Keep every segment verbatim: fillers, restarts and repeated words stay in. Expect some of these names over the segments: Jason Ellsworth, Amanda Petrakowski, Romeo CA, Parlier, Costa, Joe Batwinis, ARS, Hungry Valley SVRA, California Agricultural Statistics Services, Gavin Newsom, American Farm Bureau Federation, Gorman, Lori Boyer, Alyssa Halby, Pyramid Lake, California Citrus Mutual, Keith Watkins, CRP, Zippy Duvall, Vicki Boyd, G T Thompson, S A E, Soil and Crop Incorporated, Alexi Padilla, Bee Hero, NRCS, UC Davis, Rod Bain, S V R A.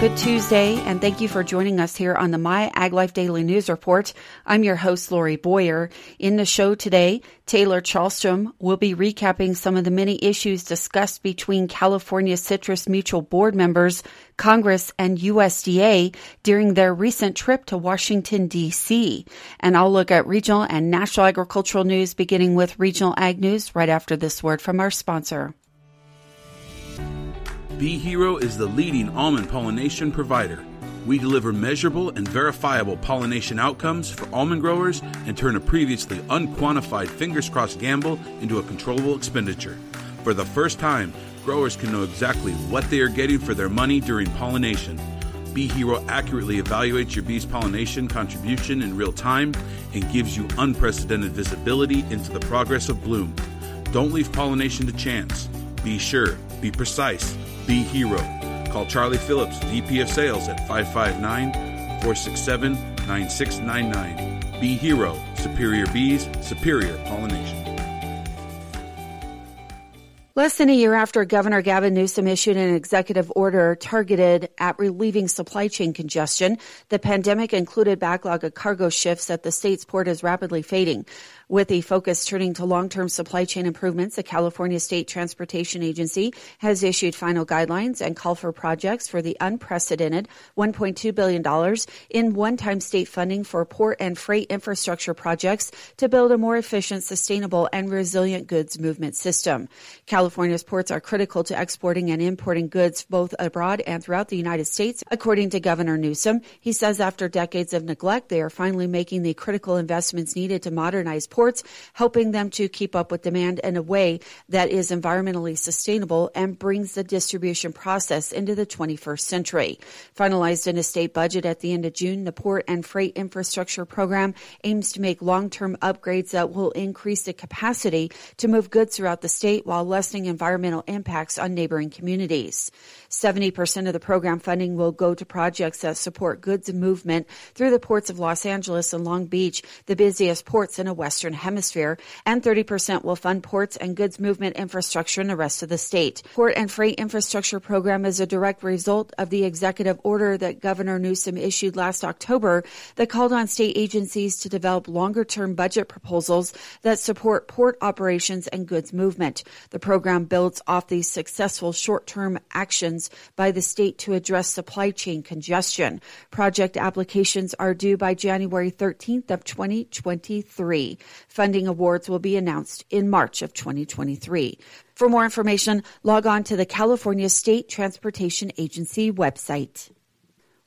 Good Tuesday, and thank you for joining us here on the My Ag Life Daily News Report. I'm your host, Lori Boyer. In the show today, Taylor Charlstrom will be recapping some of the many issues discussed between California Citrus Mutual board members, Congress, and U S D A during their recent trip to Washington, D C. And I'll look at regional and national agricultural news, beginning with regional ag news right after this word from our sponsor. Bee Hero is the leading almond pollination provider. We deliver measurable and verifiable pollination outcomes for almond growers and turn a previously unquantified fingers crossed gamble into a controllable expenditure. For the first time, growers can know exactly what they are getting for their money during pollination. Bee Hero accurately evaluates your bee's pollination contribution in real time and gives you unprecedented visibility into the progress of bloom. Don't leave pollination to chance. Be sure, be precise. Bee Hero. Call Charlie Phillips, V P of Sales, at five five nine, four six seven, nine six nine nine. Bee Hero. Superior bees, superior pollination. Less than a year after Governor Gavin Newsom issued an executive order targeted at relieving supply chain congestion, the pandemic-included backlog of cargo shifts at the state's port is rapidly fading, with a focus turning to long-term supply chain improvements. The California State Transportation Agency has issued final guidelines and call for projects for the unprecedented one point two billion dollars in one-time state funding for port and freight infrastructure projects to build a more efficient, sustainable, and resilient goods movement system. California California's ports are critical to exporting and importing goods both abroad and throughout the United States. According to Governor Newsom, he says after decades of neglect, they are finally making the critical investments needed to modernize ports, helping them to keep up with demand in a way that is environmentally sustainable and brings the distribution process into the twenty-first century. Finalized in a state budget at the end of June, the Port and Freight Infrastructure Program aims to make long-term upgrades that will increase the capacity to move goods throughout the state while lessening environmental impacts on neighboring communities. seventy percent of the program funding will go to projects that support goods movement through the ports of Los Angeles and Long Beach, the busiest ports in the Western Hemisphere, and thirty percent will fund ports and goods movement infrastructure in the rest of the state. Port and Freight Infrastructure Program is a direct result of the executive order that Governor Newsom issued last October that called on state agencies to develop longer-term budget proposals that support port operations and goods movement. The program Program builds off these successful short-term actions by the state to address supply chain congestion. Project applications are due by January thirteenth of twenty twenty-three. Funding awards will be announced in March of twenty twenty-three. For more information, log on to the California State Transportation Agency website.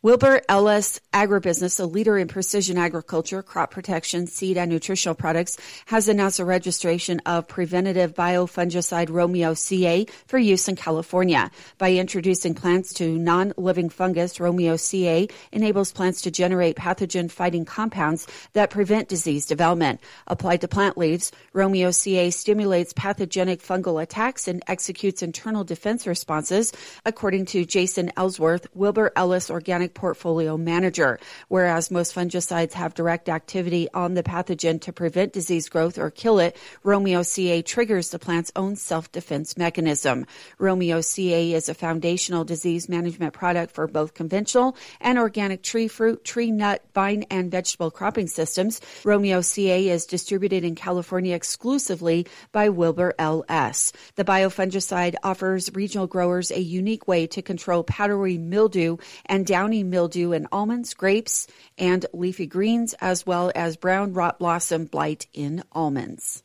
Wilbur Ellis Agribusiness, a leader in precision agriculture, crop protection, seed, and nutritional products, has announced the registration of preventative biofungicide Romeo C A for use in California. By introducing plants to non-living fungus, Romeo C A enables plants to generate pathogen-fighting compounds that prevent disease development. Applied to plant leaves, Romeo C A stimulates pathogenic fungal attacks and executes internal defense responses, according to Jason Ellsworth, Wilbur Ellis Organic Portfolio Manager. Whereas most fungicides have direct activity on the pathogen to prevent disease growth or kill it, Romeo C A triggers the plant's own self-defense mechanism. Romeo C A is a foundational disease management product for both conventional and organic tree fruit, tree nut, vine, and vegetable cropping systems. Romeo C A is distributed in California exclusively by Wilbur L S. The biofungicide offers regional growers a unique way to control powdery mildew and downy mildew in almonds, grapes, and leafy greens, as well as brown rot blossom blight in almonds.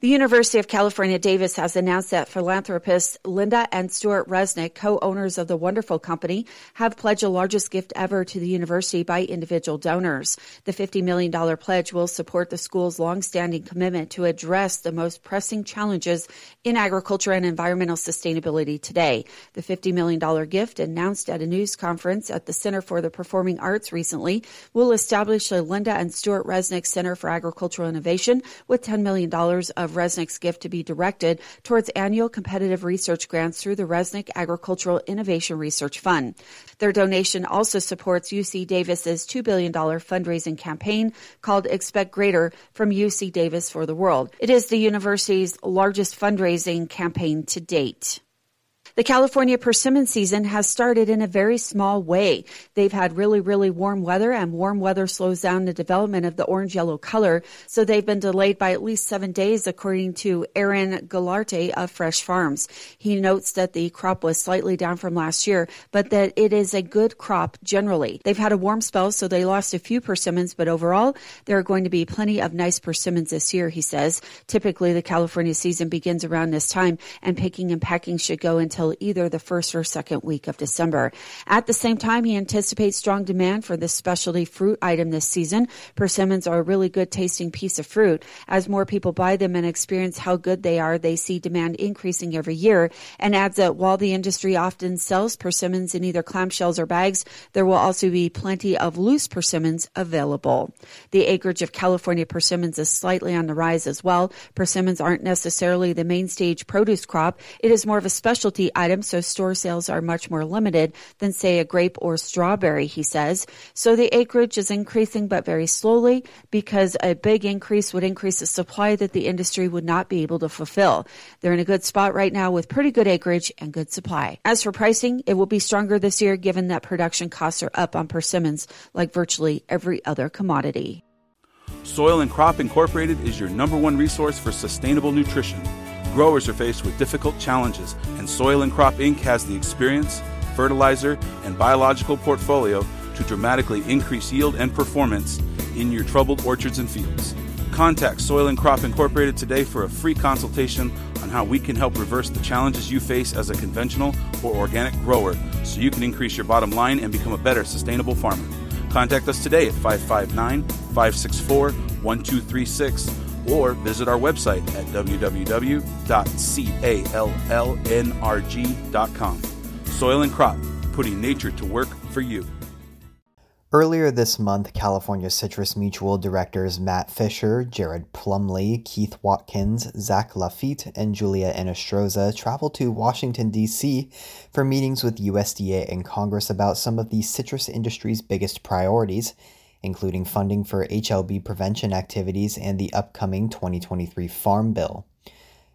The University of California, Davis has announced that philanthropists Linda and Stuart Resnick, co-owners of the Wonderful Company, have pledged the largest gift ever to the university by individual donors. The fifty million dollars pledge will support the school's longstanding commitment to address the most pressing challenges in agriculture and environmental sustainability today. The fifty million dollars gift, announced at a news conference at the Center for the Performing Arts recently, will establish the Linda and Stuart Resnick Center for Agricultural Innovation with ten million dollars of Resnick's gift to be directed towards annual competitive research grants through the Resnick Agricultural Innovation Research Fund. Their donation also supports U C Davis's two billion dollars fundraising campaign called Expect Greater from U C Davis for the World. It is the university's largest fundraising campaign to date. The California persimmon season has started in a very small way. They've had really, really warm weather, and warm weather slows down the development of the orange-yellow color, so they've been delayed by at least seven days, according to Aaron Gallarte of Fresh Farms. He notes that the crop was slightly down from last year, but that it is a good crop generally. They've had a warm spell, so they lost a few persimmons, but overall, there are going to be plenty of nice persimmons this year, he says. Typically, the California season begins around this time, and picking and packing should go until either the first or second week of December. At the same time, he anticipates strong demand for this specialty fruit item this season. Persimmons are a really good tasting piece of fruit. As more people buy them and experience how good they are, they see demand increasing every year, and adds that while the industry often sells persimmons in either clamshells or bags, there will also be plenty of loose persimmons available. The acreage of California persimmons is slightly on the rise as well. Persimmons aren't necessarily the main stage produce crop. It is more of a specialty item, so store sales are much more limited than, say, a grape or strawberry, he says. So the acreage is increasing, but very slowly, because a big increase would increase the supply that the industry would not be able to fulfill. They're in a good spot right now with pretty good acreage and good supply. As for pricing, it will be stronger this year given that production costs are up on persimmons like virtually every other commodity. Soil and Crop Incorporated is your number one resource for sustainable nutrition. Growers are faced with difficult challenges, and Soil and Crop Incorporated has the experience, fertilizer, and biological portfolio to dramatically increase yield and performance in your troubled orchards and fields. Contact Soil and Crop Incorporated today for a free consultation on how we can help reverse the challenges you face as a conventional or organic grower so you can increase your bottom line and become a better sustainable farmer. Contact us today at five five nine, five six four, one two three six or visit our website at w w w dot callnrg dot com. Soil and Crop, putting nature to work for you. Earlier this month, California Citrus Mutual directors Matt Fisher, Jared Plumley, Keith Watkins, Zach Lafitte, and Julia Enestroza traveled to Washington, D C for meetings with U S D A and Congress about some of the citrus industry's biggest priorities, including funding for H L B prevention activities and the upcoming twenty twenty-three Farm Bill.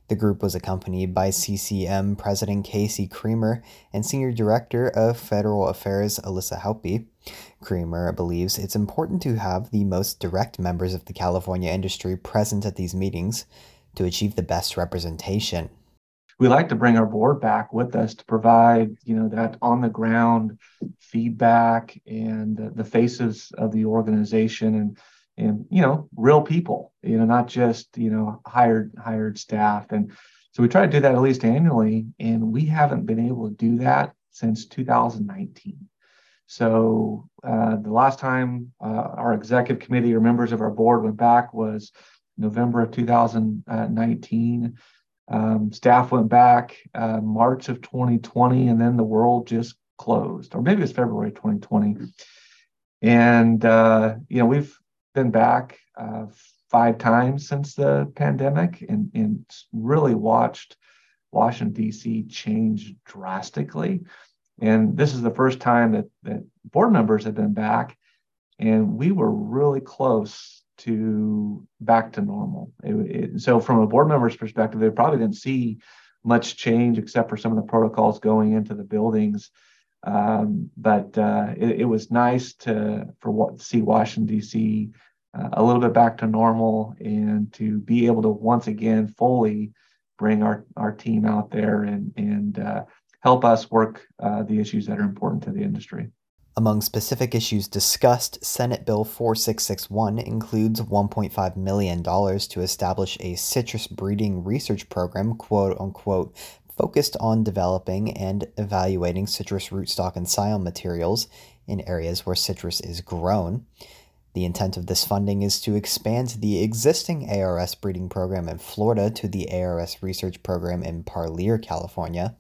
The group was accompanied by C C M President Casey Creamer and Senior Director of Federal Affairs Alyssa Halby. Creamer believes it's important to have the most direct members of the California industry present at these meetings to achieve the best representation. We like to bring our board back with us to provide, you know, that on-the-ground feedback and the faces of the organization and and, you know, real people, you know, not just, you know, hired, hired staff. And so we try to do that at least annually, and we haven't been able to do that since two thousand nineteen. So uh, the last time uh, our executive committee or members of our board went back was November of two thousand nineteen. Um, staff went back uh, March of twenty twenty, and then the world just closed, or maybe it's February twenty twenty. And, uh, you know, we've been back uh, five times since the pandemic, and, and really watched Washington, D C change drastically. And this is the first time that, that board members have been back, and we were really close to back to normal. It, it, so from a board member's perspective, they probably didn't see much change except for some of the protocols going into the buildings. Um, but uh, it, it was nice to for what, see Washington, D C uh, a little bit back to normal, and to be able to once again fully bring our, our team out there and, and uh, help us work uh, the issues that are important to the industry. Among specific issues discussed, Senate Bill four six six one includes one point five million dollars to establish a citrus breeding research program, quote-unquote, focused on developing and evaluating citrus rootstock and scion materials in areas where citrus is grown. The intent of this funding is to expand the existing A R S breeding program in Florida to the A R S research program in Parlier, California.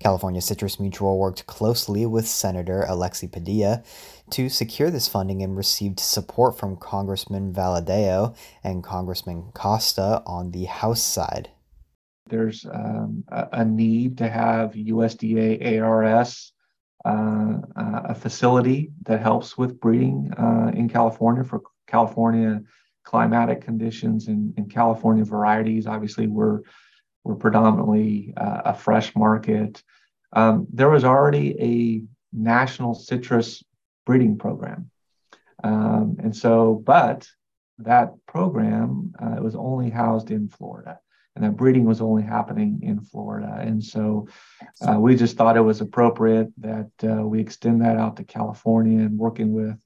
California Citrus Mutual worked closely with Senator Alexi Padilla to secure this funding and received support from Congressman Valadao and Congressman Costa on the House side. There's um, a, a need to have U S D A A R S, uh, a facility that helps with breeding uh, in California for California climatic conditions and, and California varieties. Obviously, we're We're predominantly uh, a fresh market. Um, there was already a national citrus breeding program. Um, and so, but that program, uh, it was only housed in Florida, and that breeding was only happening in Florida. And so uh, we just thought it was appropriate that uh, we extend that out to California, and working with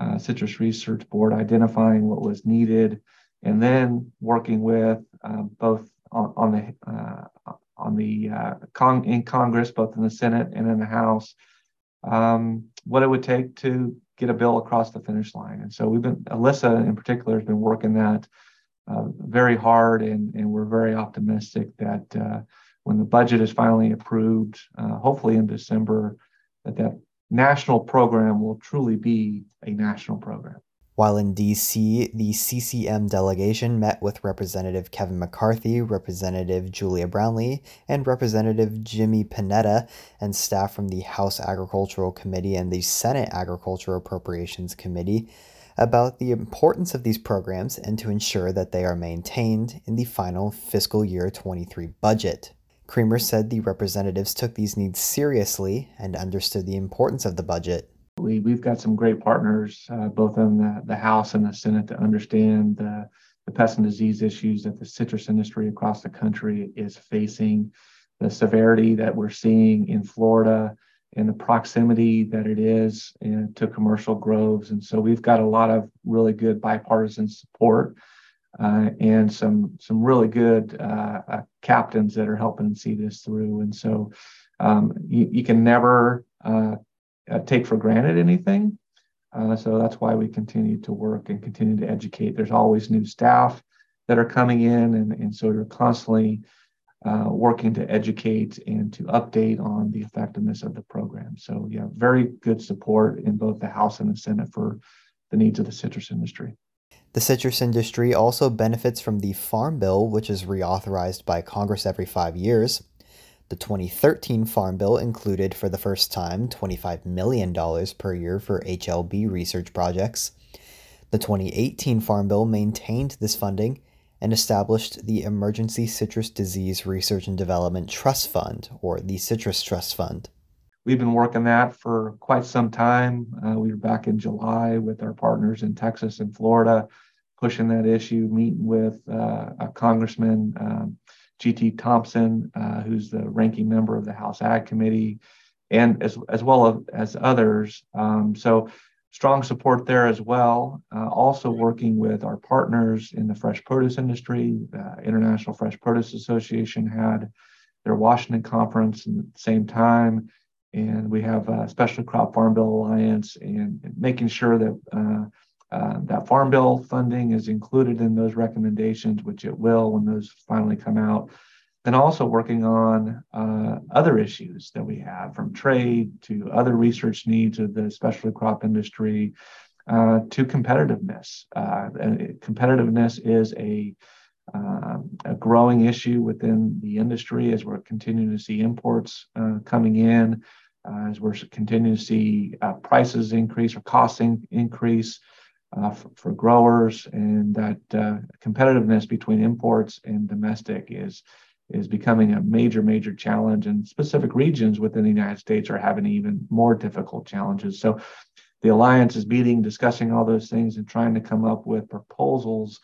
uh, Citrus Research Board, identifying what was needed, and then working with uh, both on, on the, uh, on the uh, con- in Congress, both in the Senate and in the House, um, what it would take to get a bill across the finish line. And so we've been, Alyssa in particular has been working that uh, very hard, and, and we're very optimistic that uh, when the budget is finally approved, uh, hopefully in December, that that national program will truly be a national program. While in D C, the C C M delegation met with Representative Kevin McCarthy, Representative Julia Brownlee, and Representative Jimmy Panetta, and staff from the House Agricultural Committee and the Senate Agricultural Appropriations Committee about the importance of these programs and to ensure that they are maintained in the final fiscal year twenty-three budget. Creamer said the representatives took these needs seriously and understood the importance of the budget. We, we've got some great partners, uh, both in the, the House and the Senate, to understand the, the pest and disease issues that the citrus industry across the country is facing, the severity that we're seeing in Florida, and the proximity that it is in, to commercial groves. And so we've got a lot of really good bipartisan support uh, and some, some really good uh, uh, captains that are helping see this through. And so um, you, you can never Uh, Uh, take for granted anything. Uh, so that's why we continue to work and continue to educate. There's always new staff that are coming in, and, and so you're constantly uh, working to educate and to update on the effectiveness of the program. So yeah, very good support in both the House and the Senate for the needs of the citrus industry. The citrus industry also benefits from the Farm Bill, which is reauthorized by Congress every five years. The twenty thirteen Farm Bill included for the first time twenty-five million dollars per year for H L B research projects. The twenty eighteen Farm Bill maintained this funding and established the Emergency Citrus Disease Research and Development Trust Fund, or the Citrus Trust Fund. We've been working that for quite some time. Uh, we were back in July with our partners in Texas and Florida, pushing that issue, meeting with uh, a congressman, um, G T Thompson, uh, who's the ranking member of the House Ag Committee, and as as well as others. Um, so strong support there as well. Uh, also working with our partners in the fresh produce industry. The International Fresh Produce Association had their Washington conference at the same time. And we have a Special Crop Farm Bill Alliance, and making sure that uh, Uh, that Farm Bill funding is included in those recommendations, which it will when those finally come out. And also working on uh, other issues that we have, from trade to other research needs of the specialty crop industry uh, to competitiveness. Uh, and competitiveness is a, uh, a growing issue within the industry as we're continuing to see imports uh, coming in, uh, as we're continuing to see uh, prices increase or costs in- increase. Uh, for, for growers, and that uh, competitiveness between imports and domestic is is becoming a major, major challenge, and specific regions within the United States are having even more difficult challenges. So the Alliance is meeting, discussing all those things, and trying to come up with proposals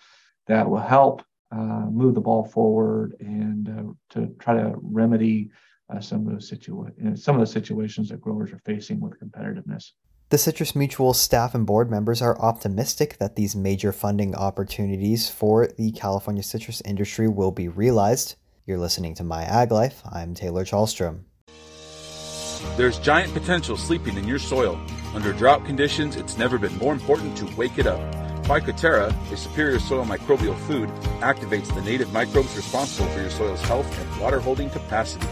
that will help uh, move the ball forward and uh, to try to remedy uh, some of those situa- you know, some of the situations that growers are facing with competitiveness. The Citrus Mutual staff and board members are optimistic that these major funding opportunities for the California citrus industry will be realized. You're listening to My Ag Life. I'm Taylor Charlstrom. There's giant potential sleeping in your soil. Under drought conditions, it's never been more important to wake it up. PhycoTerra, a superior soil microbial food, activates the native microbes responsible for your soil's health and water holding capacity.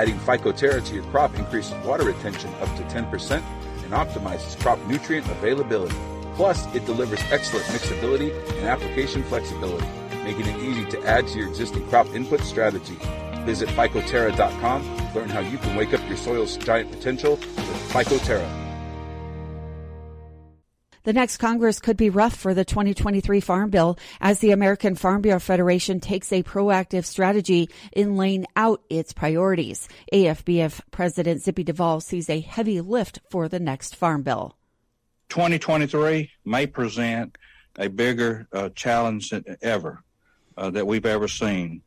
Adding PhycoTerra to your crop increases water retention up to ten percent. And optimizes crop nutrient availability. Plus, it delivers excellent mixability and application flexibility, making it easy to add to your existing crop input strategy. Visit Phycoterra dot com to learn how you can wake up your soil's giant potential with PhycoTerra. The next Congress could be rough for the twenty twenty-three Farm Bill as the American Farm Bureau Federation takes a proactive strategy in laying out its priorities. A F B F President Zippy Duvall sees a heavy lift for the next Farm Bill. twenty twenty-three may present a bigger uh, challenge than ever uh, that we've ever seen.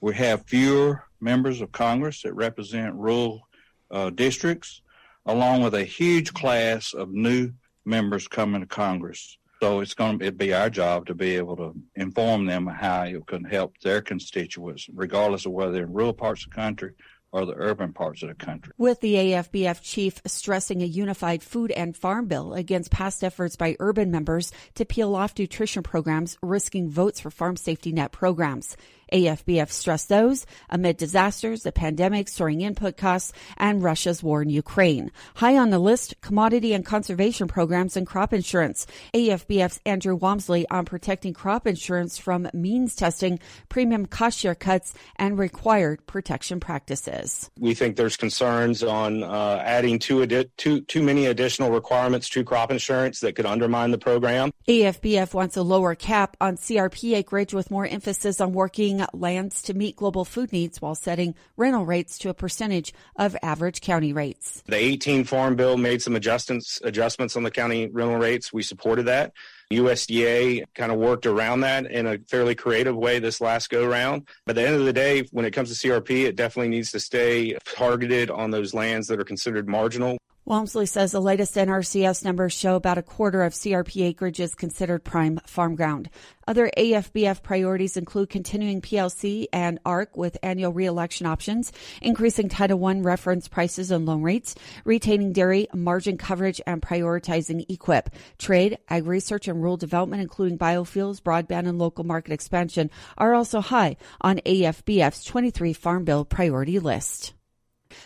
We have fewer members of Congress that represent rural uh, districts, along with a huge class of new members coming to Congress. So it's going to be our job to be able to inform them how it can help their constituents, regardless of whether they're in rural parts of the country or the urban parts of the country. With the A F B F chief stressing a unified food and farm bill against past efforts by urban members to peel off nutrition programs, risking votes for farm safety net programs. A F B F stressed those amid disasters, the pandemic, soaring input costs, and Russia's war in Ukraine. High on the list, commodity and conservation programs and crop insurance. A F B F's Andrew Walmsley on protecting crop insurance from means testing, premium cost share cuts, and required protection practices. We think there's concerns on uh, adding too, adi- too, too many additional requirements to crop insurance that could undermine the program. A F B F wants a lower cap on C R P acreage with more emphasis on working lands to meet global food needs while setting rental rates to a percentage of average county rates. The eighteen Farm Bill made some adjustments adjustments on the county rental rates. We supported that. U S D A kind of worked around that in a fairly creative way this last go round. But at the end of the day, when it comes to C R P, it definitely needs to stay targeted on those lands that are considered marginal. Walmsley says the latest N R C S numbers show about a quarter of C R P acreage is considered prime farm ground. Other A F B F priorities include continuing P L C and A R C with annual reelection options, increasing Title one reference prices and loan rates, retaining dairy margin coverage, and prioritizing equip. Trade, ag research, and rural development, including biofuels, broadband, and local market expansion, are also high on A F B F's twenty-three Farm Bill priority list.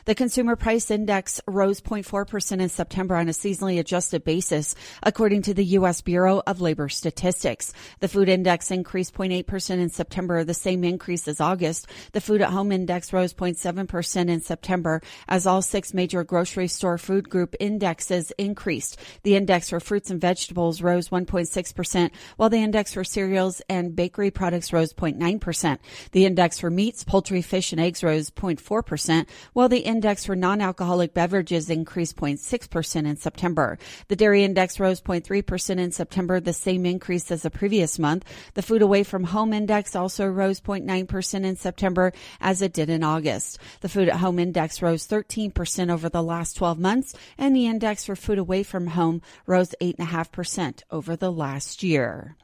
The Consumer Price Index rose zero point four percent in September on a seasonally adjusted basis, according to the U S Bureau of Labor Statistics. The Food Index increased zero point eight percent in September, the same increase as August. The Food at Home Index rose zero point seven percent in September, as all six major grocery store food group indexes increased. The index for fruits and vegetables rose one point six percent, while the index for cereals and bakery products rose zero point nine percent. The index for meats, poultry, fish, and eggs rose zero point four percent, while the index for non-alcoholic beverages increased zero point six percent in September. The dairy index rose zero point three percent in September, the same increase as the previous month. The food away from home index also rose zero point nine percent in September, as it did in August. The food at home index rose thirteen percent over the last twelve months, and the index for food away from home rose eight point five percent over the last year.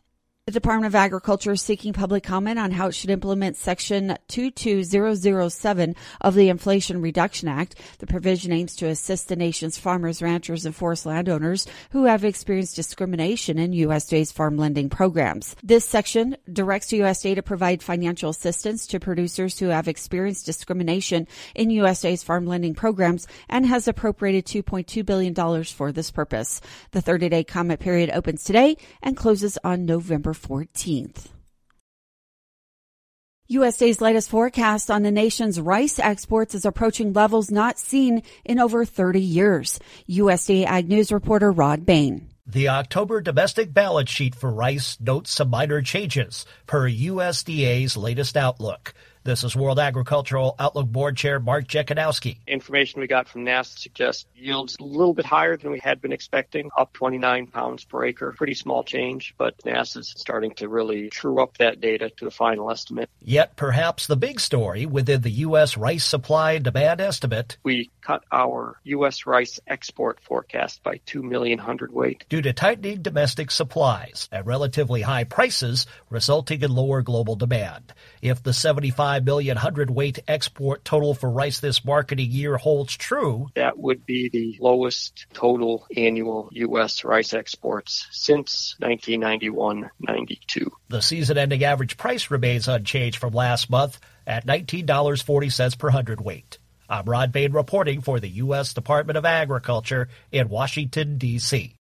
The Department of Agriculture is seeking public comment on how it should implement Section two two zero zero seven of the Inflation Reduction Act. The provision aims to assist the nation's farmers, ranchers, and forest landowners who have experienced discrimination in U S D A's farm lending programs. This section directs U S D A to provide financial assistance to producers who have experienced discrimination in U S D A's farm lending programs and has appropriated two point two billion dollars for this purpose. The thirty-day comment period opens today and closes on November fourteenth. U S D A's latest forecast on the nation's rice exports is approaching levels not seen in over thirty years. U S D A Ag News reporter Rod Bain. The October domestic balance sheet for rice notes some minor changes per U S D A's latest outlook. This is World Agricultural Outlook Board Chair Mark Jekanowski. Information we got from N A S suggests yields a little bit higher than we had been expecting, up twenty-nine pounds per acre. Pretty small change, but N A S is starting to really true up that data to the final estimate. Yet perhaps the big story within the U S rice supply and demand estimate. We cut our U S rice export forecast by two million hundredweight. Due to tightening domestic supplies and relatively high prices resulting in lower global demand. If the seventy-five million hundredweight export total for rice this marketing year holds true, that would be the lowest total annual U S rice exports since nineteen ninety-one ninety-two. The season-ending average price remains unchanged from last month at nineteen dollars and forty cents per hundredweight. I'm Rod Bain reporting for the U S Department of Agriculture in Washington, D C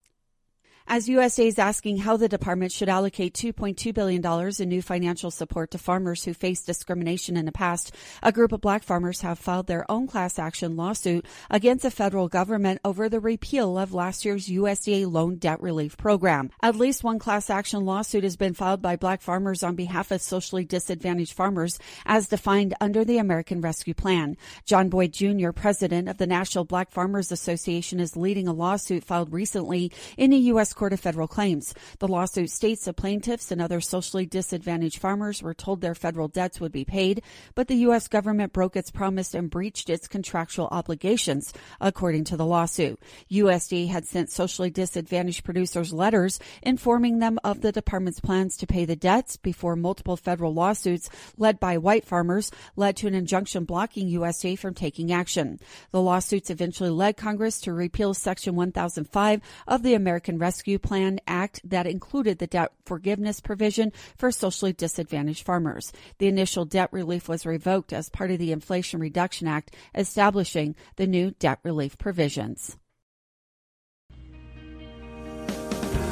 As U S D A is asking how the department should allocate two point two billion dollars in new financial support to farmers who faced discrimination in the past, a group of black farmers have filed their own class action lawsuit against the federal government over the repeal of last year's U S D A loan debt relief program. At least one class action lawsuit has been filed by black farmers on behalf of socially disadvantaged farmers as defined under the American Rescue Plan. John Boyd Junior, president of the National Black Farmers Association, is leading a lawsuit filed recently in the U S Court of Federal Claims. The lawsuit states the plaintiffs and other socially disadvantaged farmers were told their federal debts would be paid, but the U S government broke its promise and breached its contractual obligations, according to the lawsuit. U S D A had sent socially disadvantaged producers letters informing them of the department's plans to pay the debts before multiple federal lawsuits led by white farmers led to an injunction blocking U S D A from taking action. The lawsuits eventually led Congress to repeal Section one thousand five of the American Rescue Plan Act that included the debt forgiveness provision for socially disadvantaged farmers. The initial debt relief was revoked as part of the Inflation Reduction Act, establishing the new debt relief provisions.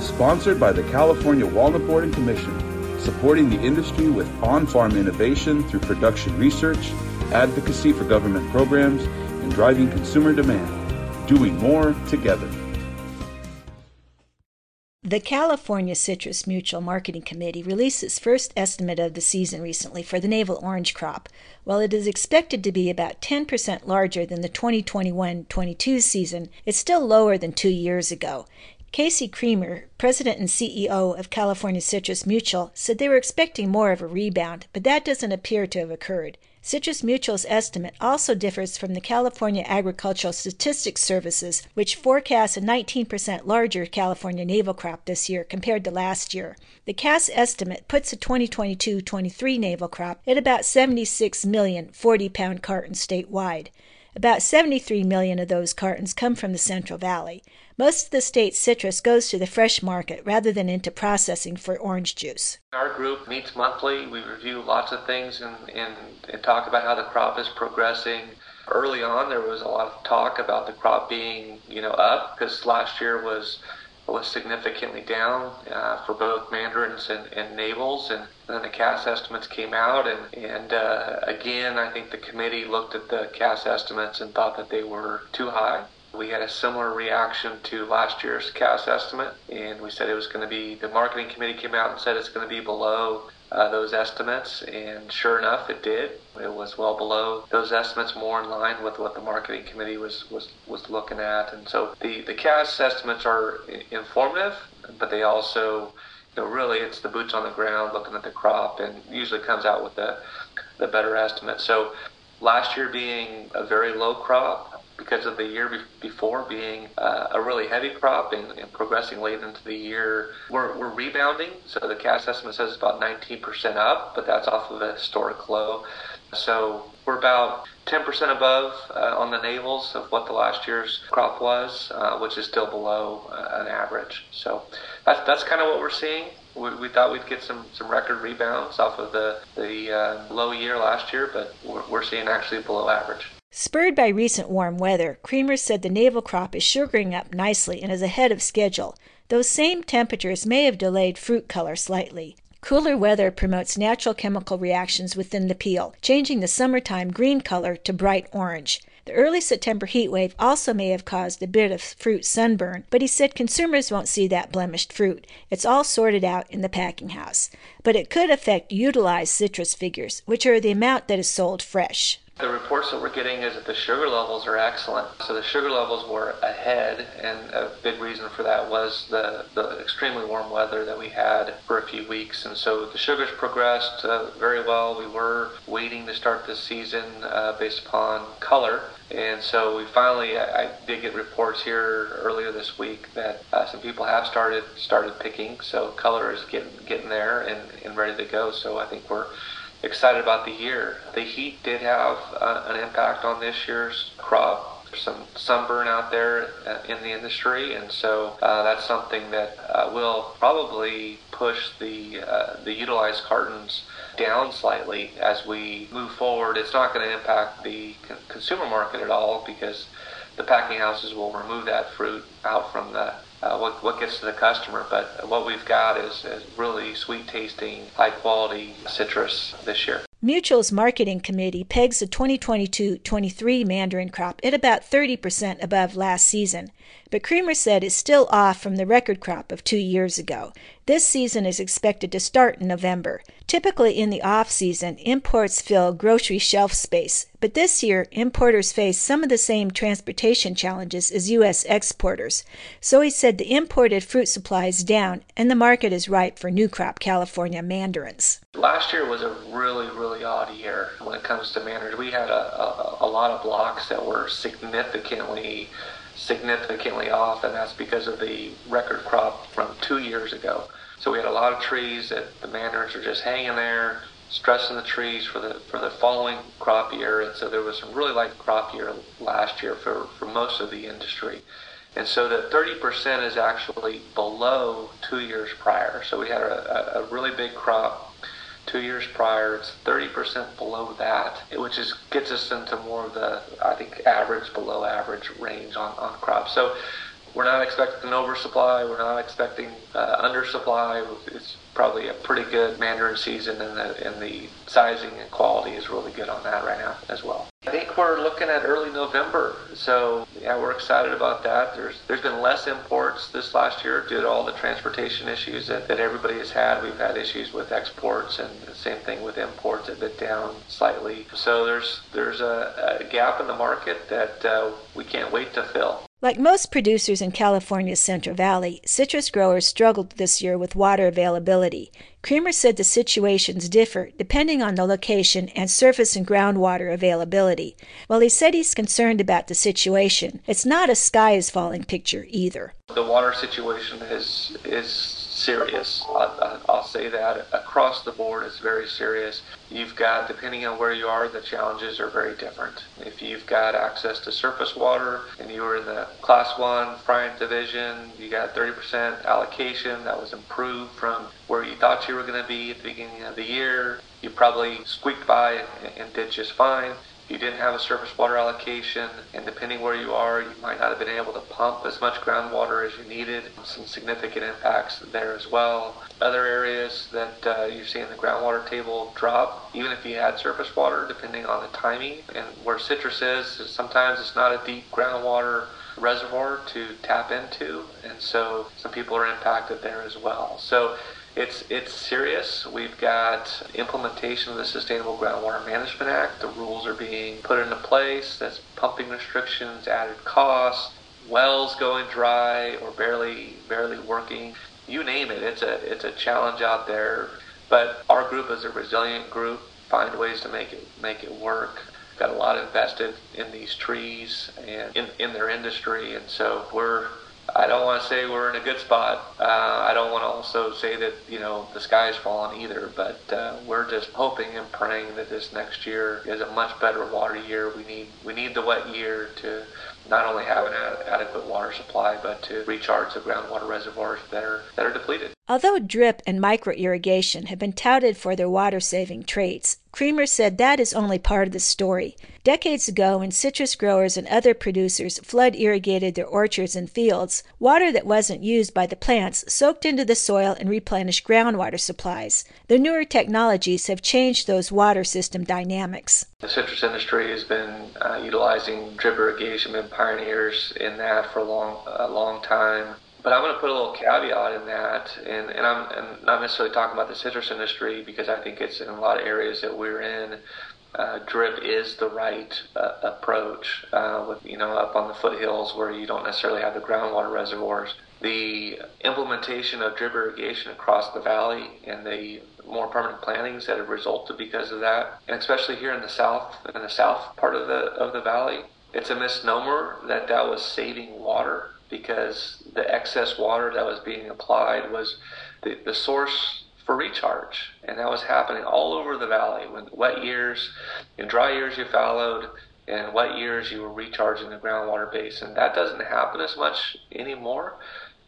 Sponsored by the California Walnut Board and Commission, supporting the industry with on-farm innovation through production research, advocacy for government programs, and driving consumer demand. Doing more together. The California Citrus Mutual Marketing Committee released its first estimate of the season recently for the navel orange crop. While it is expected to be about ten percent larger than the twenty twenty-one twenty-two season, it's still lower than two years ago. Casey Creamer, president and C E O of California Citrus Mutual, said they were expecting more of a rebound, but that doesn't appear to have occurred. Citrus Mutual's estimate also differs from the California Agricultural Statistics Services, which forecasts a nineteen percent larger California navel crop this year compared to last year. The C A S estimate puts the twenty twenty-two twenty-three navel crop at about seventy-six million forty-pound cartons statewide. About seventy-three million of those cartons come from the Central Valley. Most of the state's citrus goes to the fresh market rather than into processing for orange juice. Our group meets monthly. We review lots of things and, and, and talk about how the crop is progressing. Early on, there was a lot of talk about the crop being, you know, up because last year was was significantly down uh, for both mandarins and, and navels. And then the C A S estimates came out. And, and uh, again, I think the committee looked at the C A S estimates and thought that they were too high. We had a similar reaction to last year's C A S estimate, and we said it was going to be, the marketing committee came out and said it's going to be below uh, those estimates, and sure enough, it did. It was well below those estimates, more in line with what the marketing committee was, was, was looking at. And so the, the C A S estimates are informative, but they also, you know, really it's the boots on the ground looking at the crop, and usually comes out with the, the better estimate. So last year being a very low crop, because of the year before being uh, a really heavy crop and, and progressing late into the year, we're, we're rebounding. So the C A S estimate says about nineteen percent up, but that's off of a historic low. So we're about ten percent above uh, on the navels of what the last year's crop was, uh, which is still below uh, an average. So that's, that's kind of what we're seeing. We, we thought we'd get some, some record rebounds off of the, the uh, low year last year, but we're, we're seeing actually below average. Spurred by recent warm weather, Creamer said the navel crop is sugaring up nicely and is ahead of schedule. Those same temperatures may have delayed fruit color slightly. Cooler weather promotes natural chemical reactions within the peel, changing the summertime green color to bright orange. The early September heat wave also may have caused a bit of fruit sunburn, but he said consumers won't see that blemished fruit. It's all sorted out in the packing house. But it could affect utilized citrus figures, which are the amount that is sold fresh. The reports that we're getting is that the sugar levels are excellent. So the sugar levels were ahead, and a big reason for that was the, the extremely warm weather that we had for a few weeks. And so the sugars progressed uh, very well. We were waiting to start this season uh, based upon color. And so we finally, I, I did get reports here earlier this week that uh, some people have started started picking. So color is getting, getting there and, and ready to go. So I think we're excited about the year. The heat did have uh, an impact on this year's crop. There's some sunburn out there uh, in the industry, and so uh, that's something that uh, will probably push the uh, the utilized cartons down slightly as we move forward. It's not going to impact the con- consumer market at all because the packing houses will remove that fruit out from the uh, what, what gets to the customer. But what we've got is, is really sweet-tasting, high-quality citrus this year. Mutual's marketing committee pegs the twenty twenty-two twenty-three mandarin crop at about thirty percent above last season, but Creamer said it's still off from the record crop of two years ago. This season is expected to start in November. Typically in the off-season, imports fill grocery shelf space, but this year importers face some of the same transportation challenges as U S exporters. So he said the imported fruit supply is down and the market is ripe for new crop California mandarins. Last year was a really, really odd year when it comes to mandarins. We had a, a, a lot of blocks that were significantly, significantly off, and that's because of the record crop from two years ago. So we had a lot of trees that the mandarins are just hanging there, stressing the trees for the for the following crop year. And so there was some really light crop year last year for, for most of the industry. And so the thirty percent is actually below two years prior. So we had a, a really big crop two years prior. It's thirty percent below that, which is gets us into more of the, I think, average, below average range on, on crops. So we're not expecting an oversupply. We're not expecting uh, undersupply. It's probably a pretty good mandarin season, and the, and the sizing and quality is really good on that right now as well. I think we're looking at early November, so yeah, we're excited about that. There's there's been less imports this last year due to all the transportation issues that, that everybody has had. We've had issues with exports, and the same thing with imports, a bit down slightly. So there's there's a, a gap in the market that uh, we can't wait to fill. Like most producers in California's Central Valley, citrus growers struggled this year with water availability. Creamer said the situations differ depending on the location and surface and groundwater availability. While he said he's concerned about the situation, it's not a sky is falling picture either. The water situation is is serious. I'll, I'll say that across the board, it's very serious. You've got, depending on where you are, the challenges are very different. If you've got access to surface water and you were in the Class One Fryant Division, you got thirty percent allocation that was improved from where you thought you were going to be at the beginning of the year. You probably squeaked by and, and did just fine. You didn't have a surface water allocation, and depending where you are, you might not have been able to pump as much groundwater as you needed. Some significant impacts there as well. Other areas that uh, you're seeing the groundwater table drop, even if you had surface water, depending on the timing and where citrus is, is sometimes it's not a deep groundwater reservoir to tap into, and so some people are impacted there as well. So It's it's serious. We've got implementation of the Sustainable Groundwater Management Act. The rules are being put into place. That's pumping restrictions, added costs, wells going dry or barely barely working. You name it. It's a it's a challenge out there. But our group is a resilient group. Find ways to make it make it work. Got a lot invested in these trees and in, in their industry, and so we're. I don't want to say we're in a good spot. Uh, I don't want to also say that, you know, the sky is falling either, but uh, we're just hoping and praying that this next year is a much better water year. We need we need the wet year to not only have an ad- adequate water supply, but to recharge the groundwater reservoirs that are, that are depleted. Although drip and micro-irrigation have been touted for their water-saving traits, Creamer said that is only part of the story. Decades ago, when citrus growers and other producers flood-irrigated their orchards and fields, water that wasn't used by the plants soaked into the soil and replenished groundwater supplies. The newer technologies have changed those water system dynamics. The citrus industry has been uh, utilizing drip irrigation, been pioneers in that for a long, a long time. But I'm going to put a little caveat in that, and, and I'm and not necessarily talking about the citrus industry, because I think it's in a lot of areas that we're in. Uh, drip is the right uh, approach, uh, with, you know, up on the foothills where you don't necessarily have the groundwater reservoirs. The implementation of drip irrigation across the valley and the more permanent plantings that have resulted because of that, and especially here in the south, in the south part of the of the valley, it's a misnomer that that was saving water, because the excess water that was being applied was the, the source for recharge. And that was happening all over the valley. When wet years, in dry years you fallowed, and in wet years you were recharging the groundwater basin. That doesn't happen as much anymore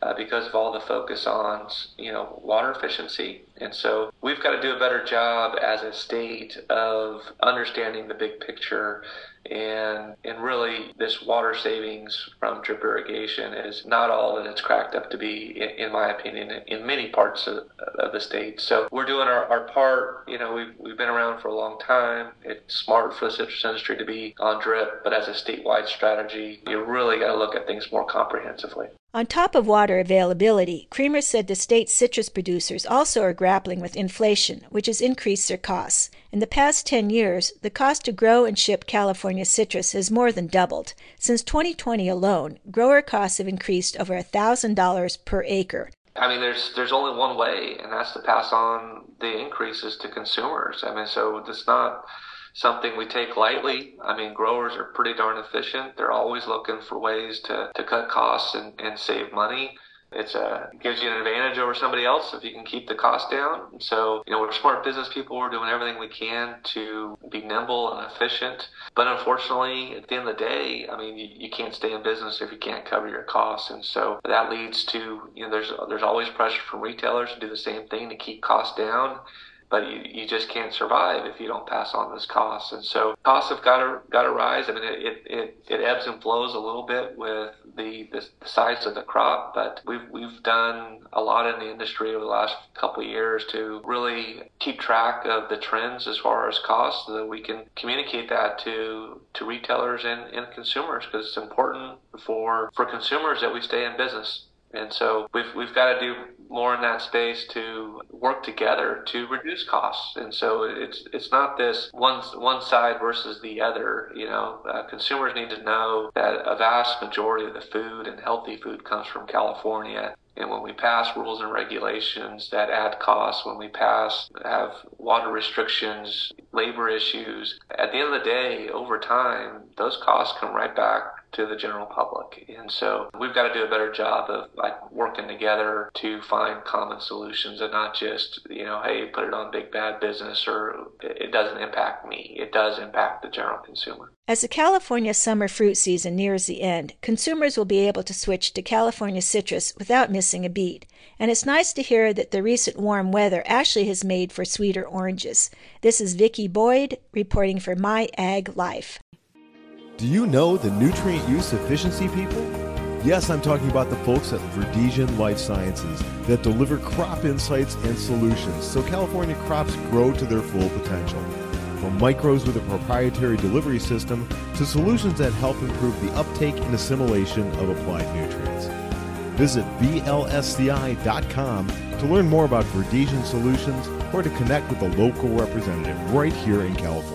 uh, because of all the focus on, you know, water efficiency And so we've got to do a better job as a state of understanding the big picture. And and really, this water savings from drip irrigation is not all that it's cracked up to be, in, in my opinion, in, in many parts of, of the state. So we're doing our, our part. You know, we've, we've been around for a long time. It's smart for the citrus industry to be on drip, but as a statewide strategy, you really got to look at things more comprehensively. On top of water availability, Creamer said the state's citrus producers also are grappling with inflation, which has increased their costs. In the past ten years, the cost to grow and ship California citrus has more than doubled. Since twenty twenty alone, grower costs have increased over one thousand dollars per acre. I mean, there's there's only one way, and that's to pass on the increases to consumers. I mean, so it's not something we take lightly. I mean, growers are pretty darn efficient. They're always looking for ways to, to cut costs and, and save money. It's a, it gives you an advantage over somebody else if you can keep the cost down. So, you know, we're smart business people. We're doing everything we can to be nimble and efficient. But unfortunately, at the end of the day, I mean, you, you can't stay in business if you can't cover your costs. And so that leads to, you know, there's there's always pressure from retailers to do the same thing to keep costs down. But you, you just can't survive if you don't pass on those costs. And so costs have got to got to rise. I mean, it, it, it ebbs and flows a little bit with the, the size of the crop, but we've, we've done a lot in the industry over the last couple of years to really keep track of the trends as far as costs so that we can communicate that to, to retailers and, and consumers, because it's important for, for consumers that we stay in business. And so we've we've got to do more in that space to work together to reduce costs. And so it's it's not this one one side versus the other. You know, uh, consumers need to know that a vast majority of the food and healthy food comes from California. And when we pass rules and regulations that add costs, when we pass have water restrictions, labor issues, at the end of the day, over time, those costs come right back to the general public. And so we've got to do a better job of like working together to find common solutions and not just, you know, hey, put it on big bad business or it doesn't impact me. It does impact the general consumer. As the California summer fruit season nears the end, consumers will be able to switch to California citrus without missing a beat. And it's nice to hear that the recent warm weather actually has made for sweeter oranges. This is Vicki Boyd reporting for My Ag Life. Do you know the nutrient use efficiency people? Yes, I'm talking about the folks at Verdesian Life Sciences that deliver crop insights and solutions so California crops grow to their full potential. From micros with a proprietary delivery system to solutions that help improve the uptake and assimilation of applied nutrients. Visit V L S C I dot com to learn more about Verdesian solutions or to connect with a local representative right here in California.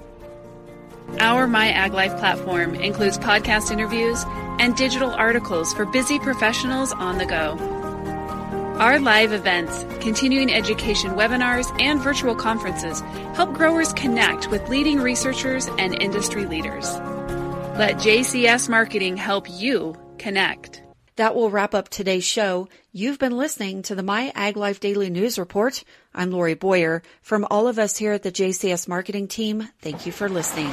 Our MyAgLife platform includes podcast interviews and digital articles for busy professionals on the go. Our live events, continuing education webinars, and virtual conferences help growers connect with leading researchers and industry leaders. Let J C S Marketing help you connect. That will wrap up today's show. You've been listening to the My Ag Life Daily News Report. I'm Lori Boyer. From all of us here at the J C S Marketing team, thank you for listening.